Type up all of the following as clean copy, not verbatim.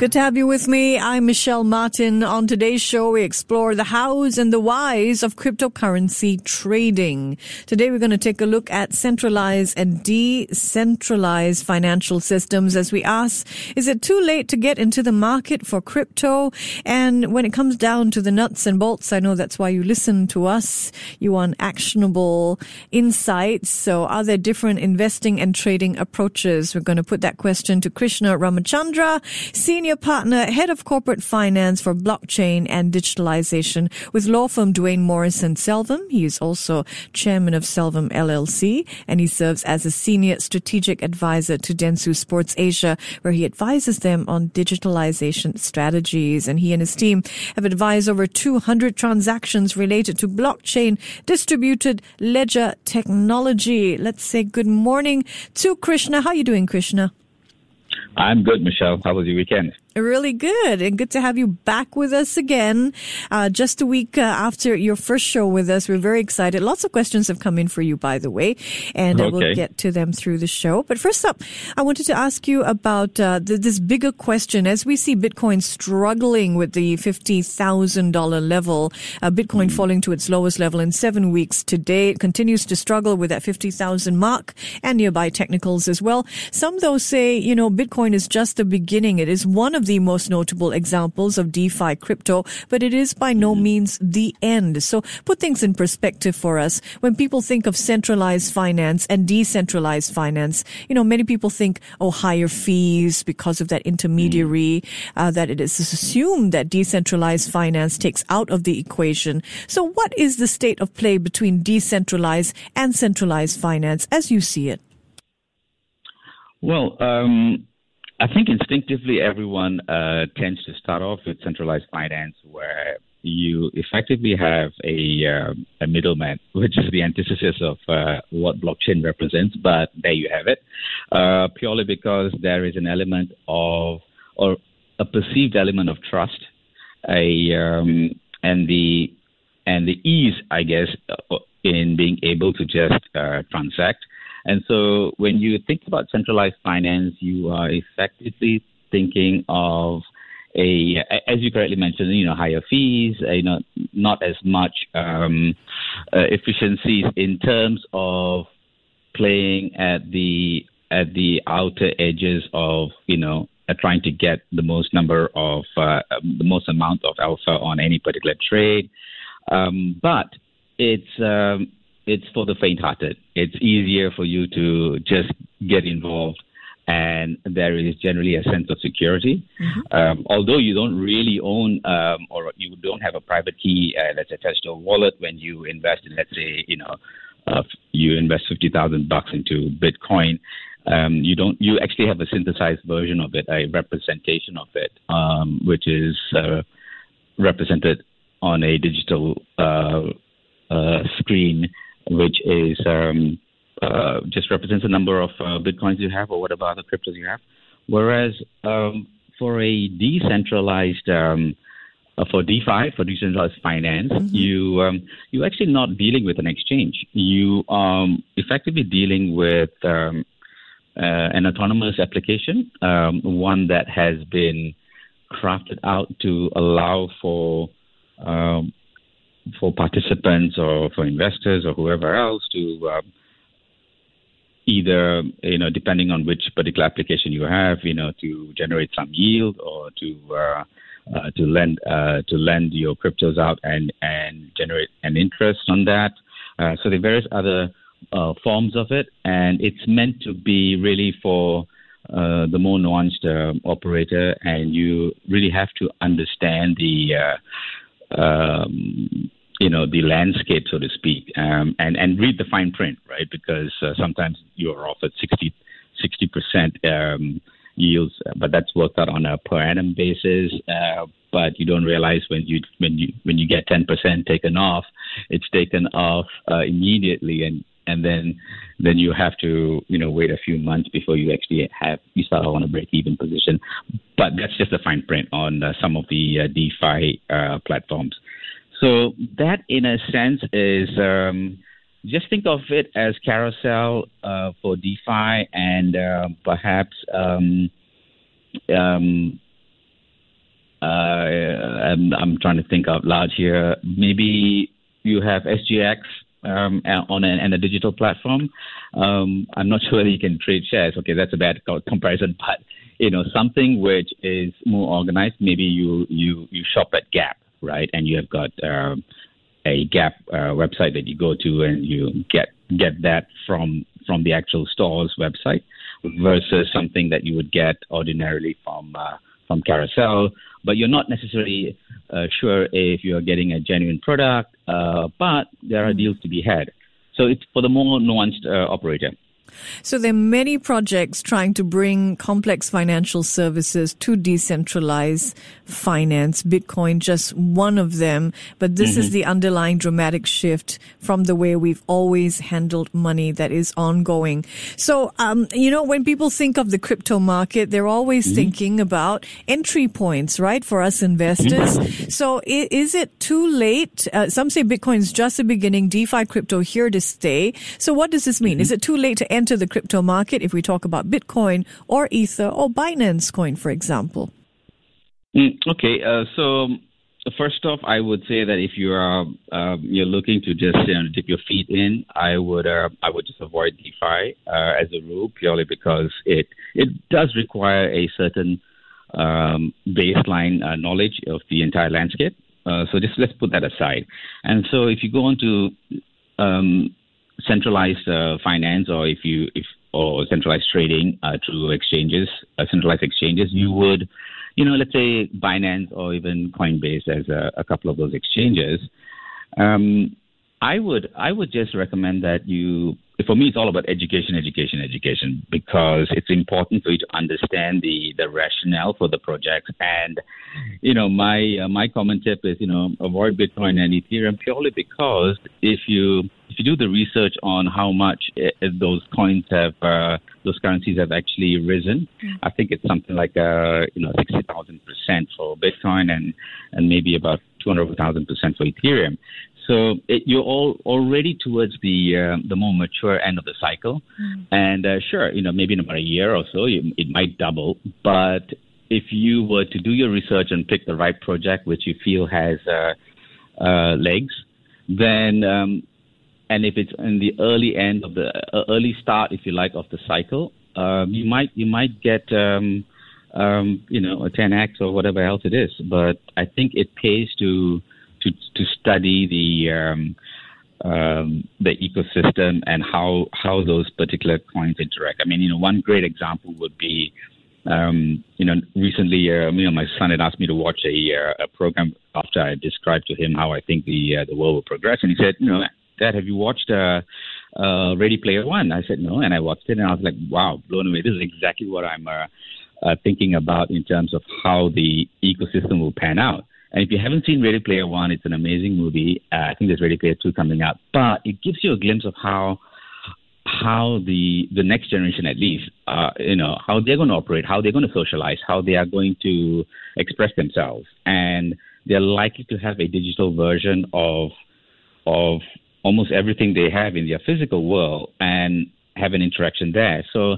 Good to have you with me. I'm Michelle Martin. On today's show, we explore the hows and the whys of cryptocurrency trading. Today, we're going to take a look at centralized and decentralized financial systems as we ask, is it too late to get into the market for crypto? And when it comes down to the nuts and bolts, I know that's why you listen to us. You want actionable insights. So are there different investing and trading approaches? We're going to put that question to Krishna Ramachandra, Senior Partner, Head of Corporate Finance for Blockchain and Digitalization with law firm Duane Morris Selvam. He is also Chairman of Selvam LLC, and he serves as a Senior Strategic Advisor to Dentsu Sports Asia, where he advises them on digitalization strategies. And he and his team have advised over 200 transactions related to blockchain distributed ledger technology. Let's say good morning to Krishna. How are you doing, Krishna? I'm good, Michelle. How was your weekend? Really good, and good to have you back with us again. Just a week after your first show with us, we're very excited. Lots of questions have come in for you, by the way, and we'll get to them through the show. But first up, I wanted to ask you about this bigger question. As we see Bitcoin struggling with the $50,000 level, Bitcoin falling to its lowest level in 7 weeks today. It continues to struggle with that 50,000 mark and nearby technicals as well. Some, though, say, you know, Bitcoin is just the beginning. It is one of the most notable examples of DeFi crypto, but it is by no means the end. So put things in perspective for us. When people think of centralized finance and decentralized finance, you know, many people think, oh, higher fees because of that intermediary, that it is assumed that decentralized finance takes out of the equation. So what is the state of play between decentralized and centralized finance as you see it? Well, I think instinctively everyone tends to start off with centralized finance, where you effectively have a middleman, which is the antithesis of what blockchain represents. But there you have it, purely because there is an element of, or a perceived element of trust, and the ease, I guess, in being able to just transact. And so when you think about centralized finance, you are effectively thinking of as you correctly mentioned, you know, higher fees, you know, not as much efficiencies in terms of playing at the outer edges of, you know, trying to get the most number of the most amount of alpha on any particular trade, but it's for the faint-hearted. It's easier for you to just get involved, and there is generally a sense of security. Mm-hmm. Although you don't really own or you don't have a private key that's attached to a wallet when you invest in, let's say, you know, you invest $50,000 into Bitcoin. You actually have a synthesized version of it, a representation of it, which is represented on a digital screen, which is just represents the number of Bitcoins you have or whatever other cryptos you have. Whereas for a decentralized, for DeFi, for decentralized finance, mm-hmm. you're actually not dealing with an exchange. You are effectively dealing with an autonomous application, one that has been crafted out to allow for participants or for investors or whoever else to either, you know, depending on which particular application you have, you know, to generate some yield or to lend your cryptos out and generate an interest on that. So there are various other forms of it, and it's meant to be really for the more nuanced operator, and you really have to understand the the landscape, so to speak, and read the fine print, right? Because sometimes you're offered 60% yields, but that's worked out on a per annum basis. But you don't realize when you get 10% taken off, it's taken off immediately, and and then you have to, you know, wait a few months before you actually start on a break-even position. But that's just the fine print on some of the DeFi platforms. So that, in a sense, is just think of it as carousel for DeFi, and perhaps I'm trying to think out loud here. Maybe you have SGX on a digital platform. I'm not sure that you can trade shares. Okay, that's a bad comparison, but you know, something which is more organized. Maybe you shop at Gap, right? And you have got a Gap website that you go to, and you get that from the actual store's website, versus something that you would get ordinarily from Carousel. But you're not necessarily sure if you're getting a genuine product, but there are deals to be had. So it's for the more nuanced operator. So there are many projects trying to bring complex financial services to decentralized finance, Bitcoin just one of them. But this is the underlying dramatic shift from the way we've always handled money that is ongoing. So, you know, when people think of the crypto market, they're always thinking about entry points, right, for us investors. So is it too late? Some say Bitcoin's just the beginning, DeFi crypto here to stay. So what does this mean? Is it too late to enter the crypto market if we talk about Bitcoin or Ether or Binance coin, for example? Okay, so first off, I would say that if you are you're looking to just dip your feet in, I would just avoid DeFi as a rule, purely because it does require a certain baseline knowledge of the entire landscape. So just let's put that aside. And so if you go on to centralized finance, or or centralized trading through exchanges, centralized exchanges, you would, let's say Binance or even Coinbase as a couple of those exchanges. I would just recommend that you. For me, it's all about education, because it's important for you to understand the rationale for the projects. And my common tip is avoid Bitcoin and Ethereum purely because if you do the research on how much those coins have those currencies have actually risen, I think it's something like 60,000% for Bitcoin and maybe about 200,000% for Ethereum. So you're already towards the more mature end of the cycle, and sure, maybe in about a year or so, it might double. But if you were to do your research and pick the right project, which you feel has legs, then and if it's in the early end of the early start, if you like, of the cycle, you might get a 10x or whatever else it is. But I think it pays to study the ecosystem and how those particular coins interact. I mean, one great example would be, recently, my son had asked me to watch a program after I described to him how I think the world will progress, and he said, Dad, have you watched Ready Player One? I said no, and I watched it, and I was like, wow, blown away. This is exactly what I'm thinking about in terms of how the ecosystem will pan out. And if you haven't seen Ready Player One, it's an amazing movie. I think there's Ready Player 2 coming out. But it gives you a glimpse of how the next generation, at least, how they're going to operate, how they're going to socialize, how they are going to express themselves. And they're likely to have a digital version of almost everything they have in their physical world and have an interaction there. So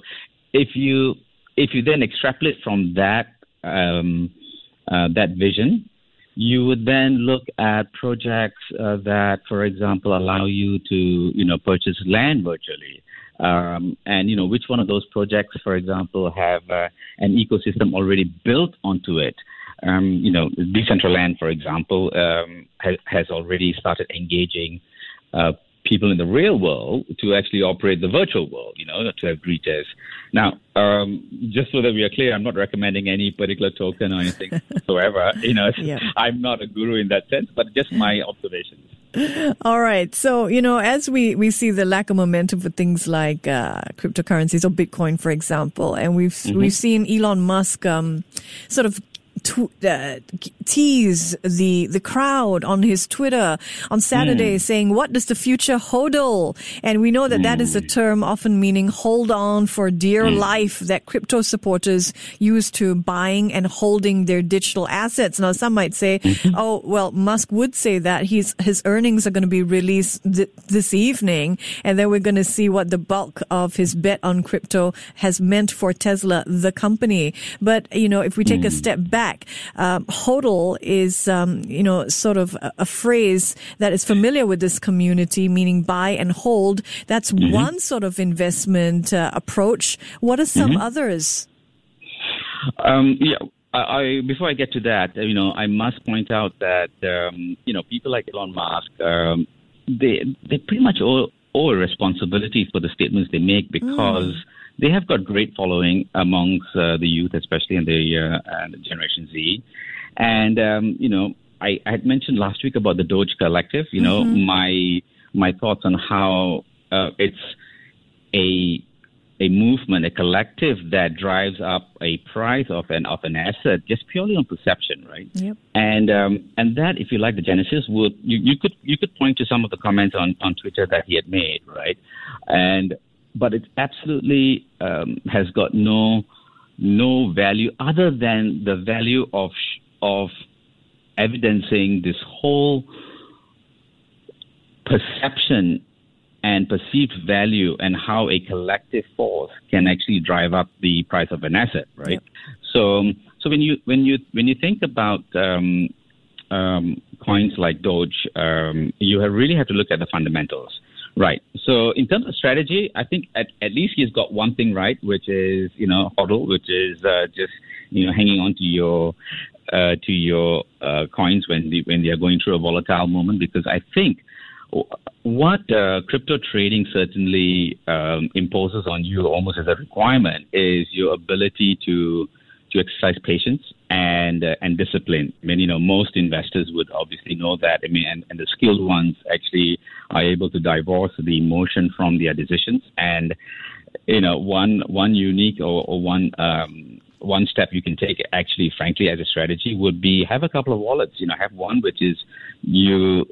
if you then extrapolate from that that vision, you would then look at projects that, for example, allow you to, purchase land virtually. And which one of those projects, for example, have an ecosystem already built onto it. Decentraland, for example, has already started engaging people in the real world to actually operate the virtual world, to have greeters. Now, just so that we are clear, I'm not recommending any particular token or anything whatsoever. I'm not a guru in that sense, but just my observations. All right. So, as we see the lack of momentum for things like cryptocurrencies or Bitcoin, for example, and we've seen Elon Musk sort of tease the crowd on his Twitter on Saturday, saying, "What does the future HODL?" And we know that that is a term often meaning hold on for dear life that crypto supporters use to buying and holding their digital assets. Now, some might say, oh, well, Musk would say that. His earnings are going to be released this evening, and then we're going to see what the bulk of his bet on crypto has meant for Tesla, the company. But, you know, if we take a step back, HODL is, you know, sort of a phrase that is familiar with this community, meaning buy and hold. That's one sort of investment approach. What are some others? I before I get to that, you know, I must point out that, you know, people like Elon Musk, they pretty much owe a responsibility for the statements they make, because they have got great following amongst the youth, especially in the Generation Z. And, you know, I had mentioned last week about the Doge Collective, you know, my thoughts on how it's a movement, a collective that drives up a price of an asset just purely on perception, right? Yep. And that, if you like, the genesis would you could point to some of the comments on Twitter that he had made, right? But it absolutely has got no value other than the value of evidencing this whole perception and perceived value and how a collective force can actually drive up the price of an asset, right? Yep. So when you think about coins like Doge, you really have to look at the fundamentals, right? So in terms of strategy, I think at least he's got one thing right, which is, you know, HODL, which is just, you know, hanging on to your coins when they are going through a volatile moment, because I think what crypto trading certainly imposes on you almost as a requirement is your ability to exercise patience and discipline. I mean, you know, most investors would obviously know that. I mean, and the skilled ones actually are able to divorce the emotion from their decisions. And, you know, one unique or one step you can take, actually, frankly, as a strategy would be have a couple of wallets. You know, have one which is you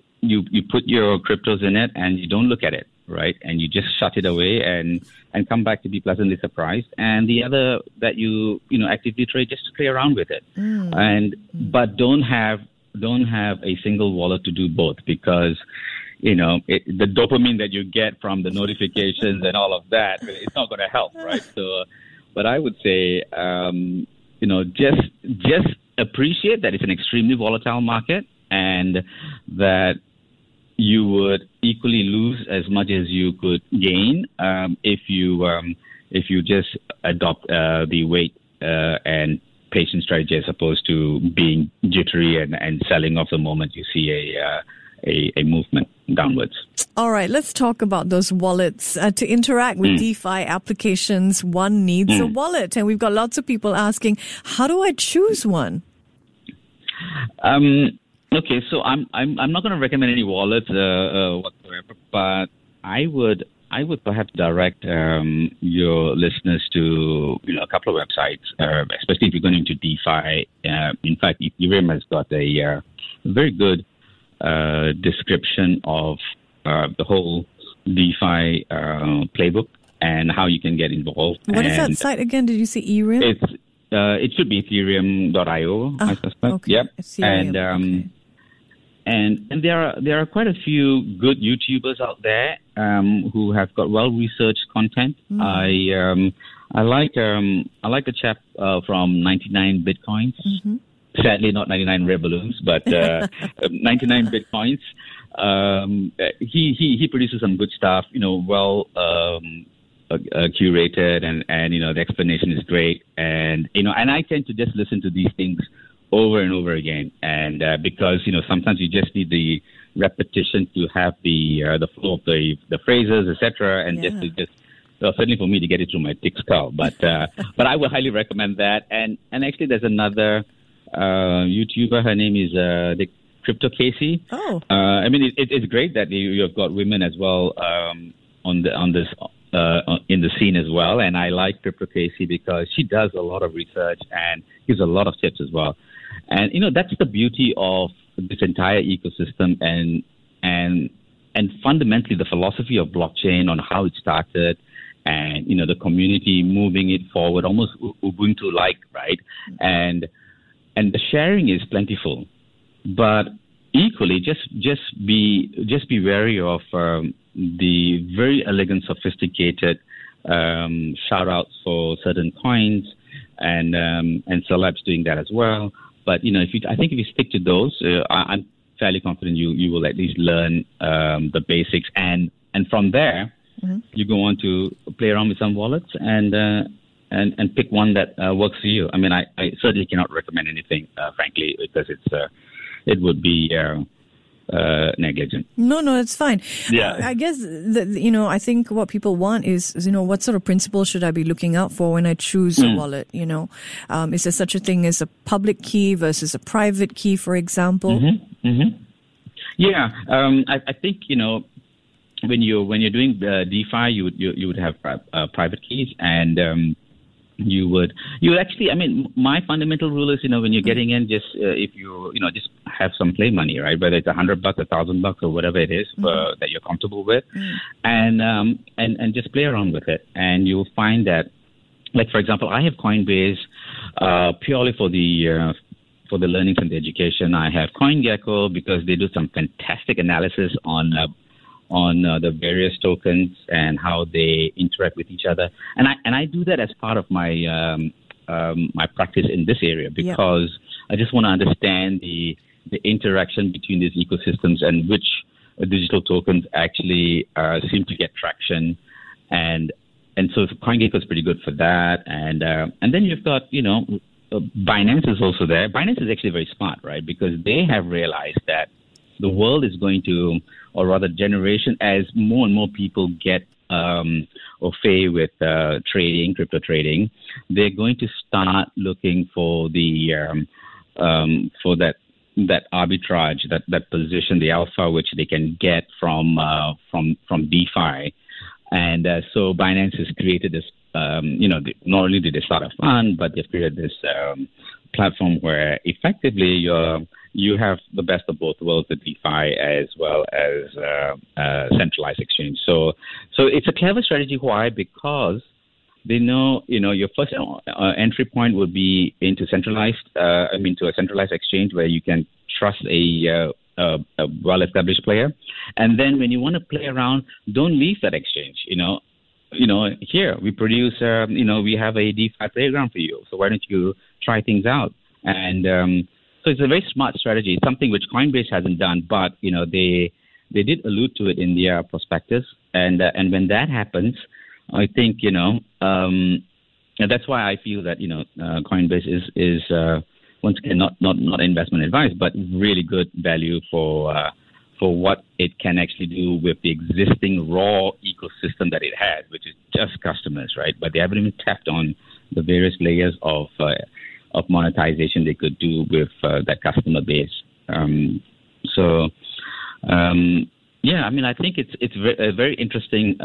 put your cryptos in it and you don't look at it, right? And you just shut it away and come back to be pleasantly surprised. And the other that you know actively trade just to play around with it, but don't have a single wallet to do both, because you know the dopamine that you get from the notifications and all of that, it's not going to help, right? So, but I would say you know just appreciate that it's an extremely volatile market and that you would equally lose as much as you could gain if you just adopt the wait and patient strategy as opposed to being jittery and selling off the moment you see a movement downwards. All right, let's talk about those wallets. To interact with DeFi applications, one needs a wallet, and we've got lots of people asking, how do I choose one? Okay, so I'm not going to recommend any wallets whatsoever, but I would perhaps direct your listeners to, you know, a couple of websites, especially if you're going into DeFi. In fact, Ethereum has got a very good description of the whole DeFi playbook and how you can get involved. What is that site again? Did you say Ethereum? It should be Ethereum.io, I suspect. Okay. Yep, Ethereum. And okay. And there are quite a few good YouTubers out there who have got well-researced content. I like a chap from 99 Bitcoins. Sadly, not 99 Red Balloons, but 99 Bitcoins. He produces some good stuff. You know, well. Curated and you know the explanation is great, and you know, and I tend to just listen to these things over and over again, and because you know sometimes you just need the repetition to have the flow of the phrases, etc. And well, certainly for me to get it through my thick skull, but I would highly recommend that. And actually there's another YouTuber, her name is Crypto Casey. I mean it's great that you've got women as well on this. In the scene as well, and I like Crypto Casey because she does a lot of research and gives a lot of tips as well. And, you know, that's the beauty of this entire ecosystem and fundamentally the philosophy of blockchain on how it started and, you know, the community moving it forward, almost Ubuntu-like, right? And the sharing is plentiful. But equally, just be wary of the very elegant, sophisticated shout-outs for certain coins and celebs doing that as well. But, you know, if you stick to those, I'm fairly confident you will at least learn the basics. And from there, mm-hmm. you go on to play around with some wallets and pick one that works for you. I mean, I certainly cannot recommend anything, frankly, because it would be negligent. No, it's fine. Yeah. I guess, you know, I think what people want is, you know, what sort of principles should I be looking out for when I choose a wallet, you know? Is there such a thing as a public key versus a private key, for example? Mm-hmm. Mm-hmm. Yeah. I think, you know, when you're doing DeFi, you would have private keys, and you would actually. I mean, my fundamental rule is, you know, when you're getting in, just if you, you know, just have some play money, right? Whether it's $100, $1,000, or whatever it is that you're comfortable with, and just play around with it, and you'll find that, like for example, I have Coinbase purely for the. For the learnings and the education. I have CoinGecko because they do some fantastic analysis on the various tokens and how they interact with each other, and I do that as part of my my practice in this area because I just want to understand the interaction between these ecosystems and which digital tokens actually seem to get traction, and so CoinGecko is pretty good for that, and then you've got, you know, Binance is also there. Binance is actually very smart, right? Because they have realized that the world is going to, or rather generation, as more and more people get au fait with trading, crypto trading, they're going to start looking for the for that arbitrage, that position, the alpha which they can get from DeFi, and so Binance has created this. You know, not only did they start a fund, but they've created this platform where effectively you have the best of both worlds, the DeFi as well as centralized exchange. So it's a clever strategy. Why? Because they know, you know, your first entry point would be to a centralized exchange where you can trust a well-established player. And then when you want to play around, don't leave that exchange, you know. You know, here we produce, you know, we have a DeFi playground for you. So why don't you try things out? And so it's a very smart strategy. It's something which Coinbase hasn't done, but, you know, they did allude to it in their prospectus. And when that happens, I think, you know, and that's why I feel that, you know, Coinbase is once again not investment advice, but really good value for what it can actually do with the existing raw ecosystem that it had, which is just customers, right? But they haven't even tapped on the various layers of monetization they could do with that customer base. Yeah, I mean, I think it's a very interesting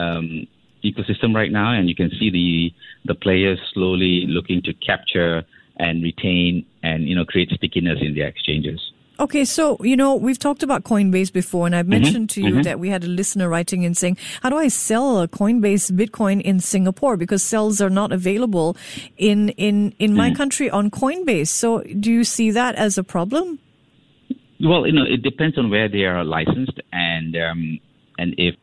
ecosystem right now, and you can see the players slowly looking to capture and retain and, you know, create stickiness in their exchanges. Okay, so, you know, we've talked about Coinbase before, and I've mentioned to you that we had a listener writing in saying, how do I sell a Coinbase Bitcoin in Singapore? Because sales are not available in my country on Coinbase. So do you see that as a problem? Well, you know, it depends on where they are licensed, and if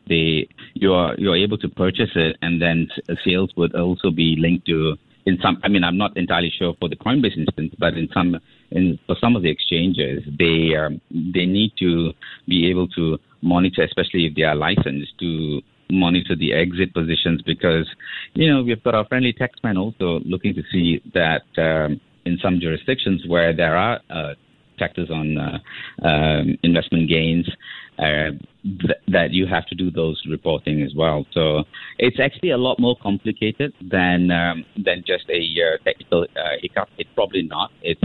you're able to purchase it, and then sales would also be linked to. In some, I mean, I'm not entirely sure for the Coinbase instance, but for some of the exchanges, they need to be able to monitor, especially if they are licensed, to monitor the exit positions, because, you know, we've got our friendly taxman also looking to see that in some jurisdictions where there are taxes on investment gains, that you have to do those reporting as well. So it's actually a lot more complicated than just a technical hiccup. It's probably not. It's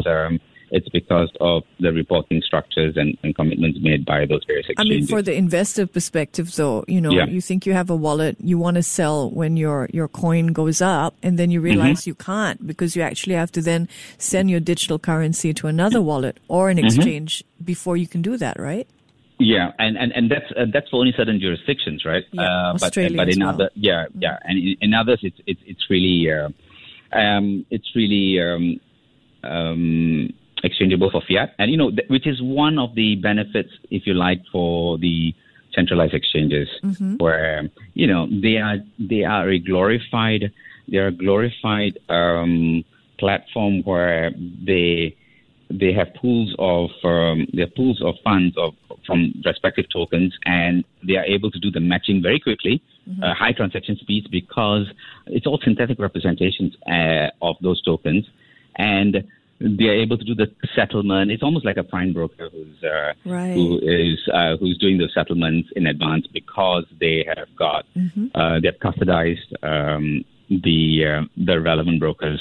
It's because of the reporting structures and commitments made by those various exchanges. I mean, for the investor perspective, though, you know, you think you have a wallet, you want to sell when your coin goes up, and then you realize you can't, because you actually have to then send your digital currency to another wallet or an exchange before you can do that, right? Yeah, and that's for only certain jurisdictions, right? Yeah, but in other, and in others, it's really exchangeable for fiat, and you know, which is one of the benefits, if you like, for the centralized exchanges, where you know they are a glorified platform where they have pools of funds from respective tokens, and they are able to do the matching very quickly, high transaction speeds, because it's all synthetic representations of those tokens, and they are able to do the settlement. It's almost like a prime broker who's doing those settlements in advance, because they have got they've custodized the relevant brokers'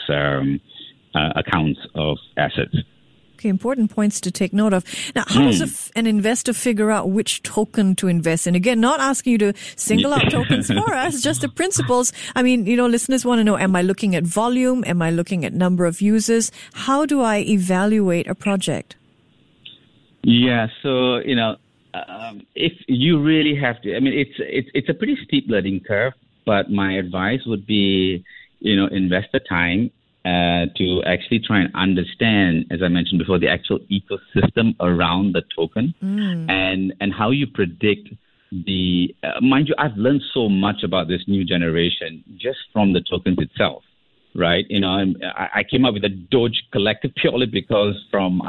accounts of assets. Okay, important points to take note of. Now, how does an investor figure out which token to invest in? Again, not asking you to single out tokens for us, just the principles. I mean, you know, listeners want to know, am I looking at volume? Am I looking at number of users? How do I evaluate a project? Yeah, so, you know, if you really have to, I mean, it's a pretty steep learning curve, but my advice would be, you know, invest the time to actually try and understand, as I mentioned before, the actual ecosystem around the token and how you predict the... mind you, I've learned so much about this new generation just from the tokens itself, right? You know, I came up with the Doge collective purely because from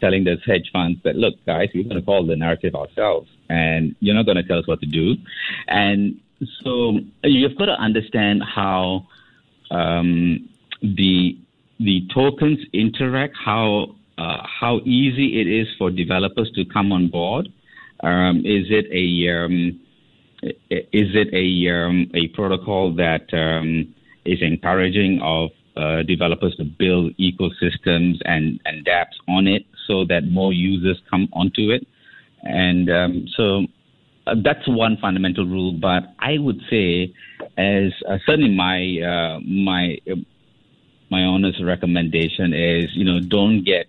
telling those hedge funds that, look, guys, we're going to call the narrative ourselves and you're not going to tell us what to do. And so you've got to understand how... the tokens interact, how easy it is for developers to come on board. Is it a protocol that is encouraging of developers to build ecosystems and dApps on it so that more users come onto it? And that's one fundamental rule, but I would say, as certainly my honest recommendation is, you know, don't get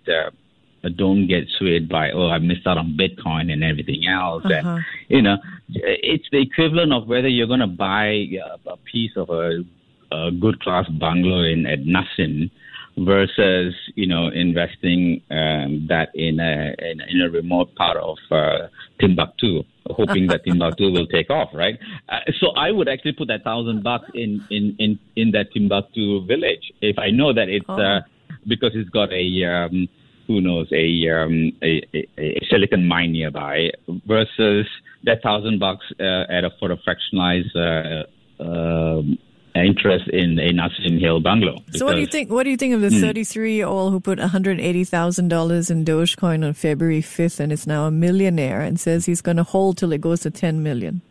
swayed by, oh, I missed out on Bitcoin and everything else, and you know, it's the equivalent of whether you're going to buy a piece of a good class bungalow at Nassim versus, you know, investing that in a remote part of Timbuktu, hoping that Timbuktu will take off, right? So I would actually put that $1,000 in that Timbuktu village if I know that it's because it's got a silicon mine nearby, versus that $1,000 for a fractionalized interest in a Nassim Hill bungalow. So what do you think? What do you think of the 33-year-old who put $180,000 in Dogecoin on February 5th and is now a millionaire and says he's going to hold till it goes to 10 million?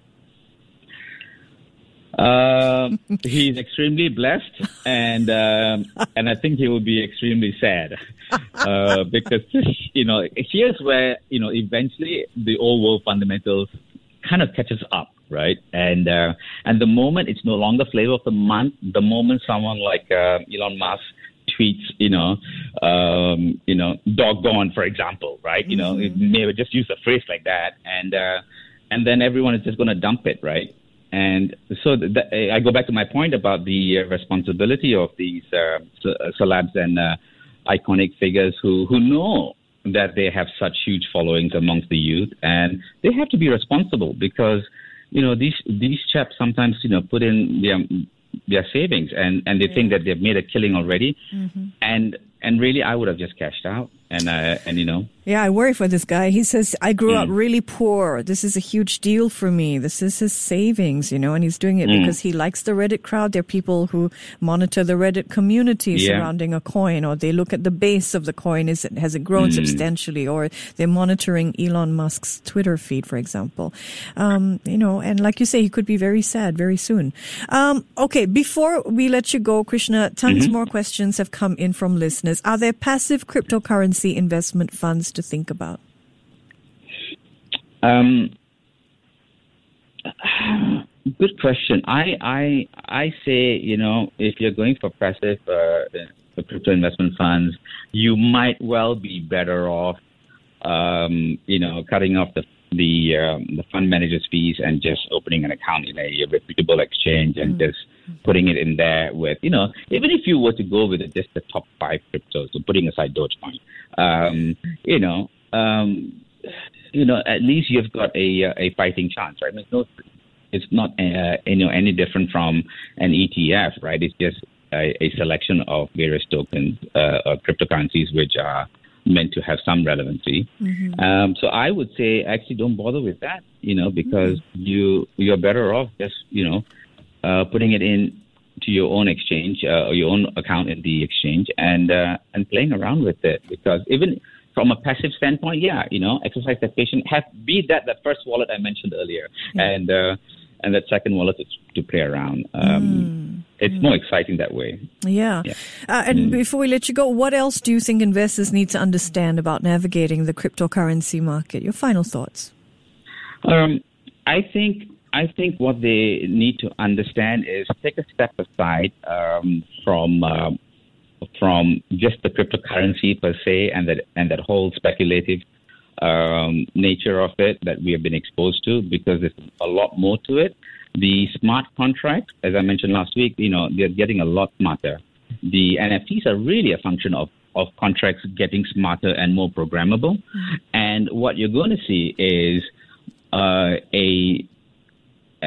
He's extremely blessed, and I think he will be extremely sad because, you know, here's where, you know, eventually the old world fundamentals kind of catches up, right? And the moment it's no longer flavor of the month, the moment someone like Elon Musk tweets, doggone, for example, right? You know, it may have just used a phrase like that, and then everyone is just going to dump it, right? And so I go back to my point about the responsibility of these celebs and iconic figures who know that they have such huge followings amongst the youth, and they have to be responsible because, you know, these chaps sometimes, you know, put in their savings and they think that they've made a killing already, and really I would have just cashed out And you know. Yeah, I worry for this guy. He says, I grew up really poor. This is a huge deal for me. This is his savings, you know, and he's doing it because he likes the Reddit crowd. There are people who monitor the Reddit community surrounding a coin, or they look at the base of the coin. Has it grown substantially? Or they're monitoring Elon Musk's Twitter feed, for example. You know, and like you say, he could be very sad very soon. Okay, before we let you go, Krishna, tons more questions have come in from listeners. Are there passive cryptocurrency investment funds to think about? Good question. I say, you know, if you're going for passive for crypto investment funds, you might well be better off, you know, cutting off the fund manager's fees and just opening an account in a reputable exchange and just putting it in there with, you know, even if you were to go with just the top five cryptos, so putting aside Dogecoin, you know, at least you've got a fighting chance, right? I mean, it's not you know, any different from an ETF, right? It's just a selection of various tokens or cryptocurrencies which are meant to have some relevancy. So I would say actually don't bother with that, you know, because you're better off just, you know, putting it in to your own exchange or your own account in the exchange and playing around with it. Because even from a passive standpoint, you know, exercise that patience, be that first wallet I mentioned earlier and that second wallet to play around. It's more exciting that way. Yeah. And before we let you go, what else do you think investors need to understand about navigating the cryptocurrency market? Your final thoughts. I think what they need to understand is take a step aside from just the cryptocurrency per se and that whole speculative nature of it that we have been exposed to, because there's a lot more to it. The smart contracts, as I mentioned last week, you know, they're getting a lot smarter. The NFTs are really a function of contracts getting smarter and more programmable. And what you're going to see is an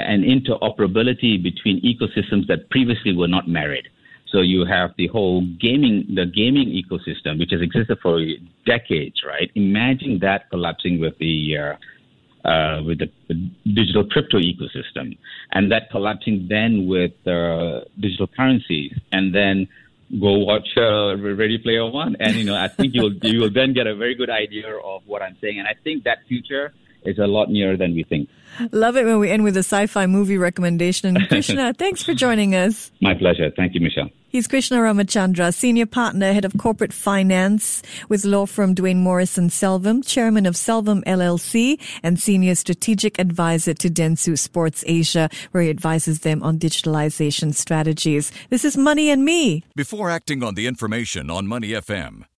interoperability between ecosystems that previously were not married. So you have the whole gaming ecosystem, which has existed for decades, right? Imagine that collapsing with the digital crypto ecosystem, and that collapsing then with digital currencies, and then go watch Ready Player One, and you know, I think you will then get a very good idea of what I'm saying, and I think that future is a lot nearer than we think. Love it when we end with a sci-fi movie recommendation. Krishna, thanks for joining us. My pleasure. Thank you, Michelle. He's Krishna Ramachandra, Senior Partner, Head of Corporate Finance with law firm Duane Morris Selvam, Chairman of Selvam LLC, and Senior Strategic Advisor to Dentsu Sports Asia, where he advises them on digitalization strategies. This is Money and Me. Before acting on the information on Money FM,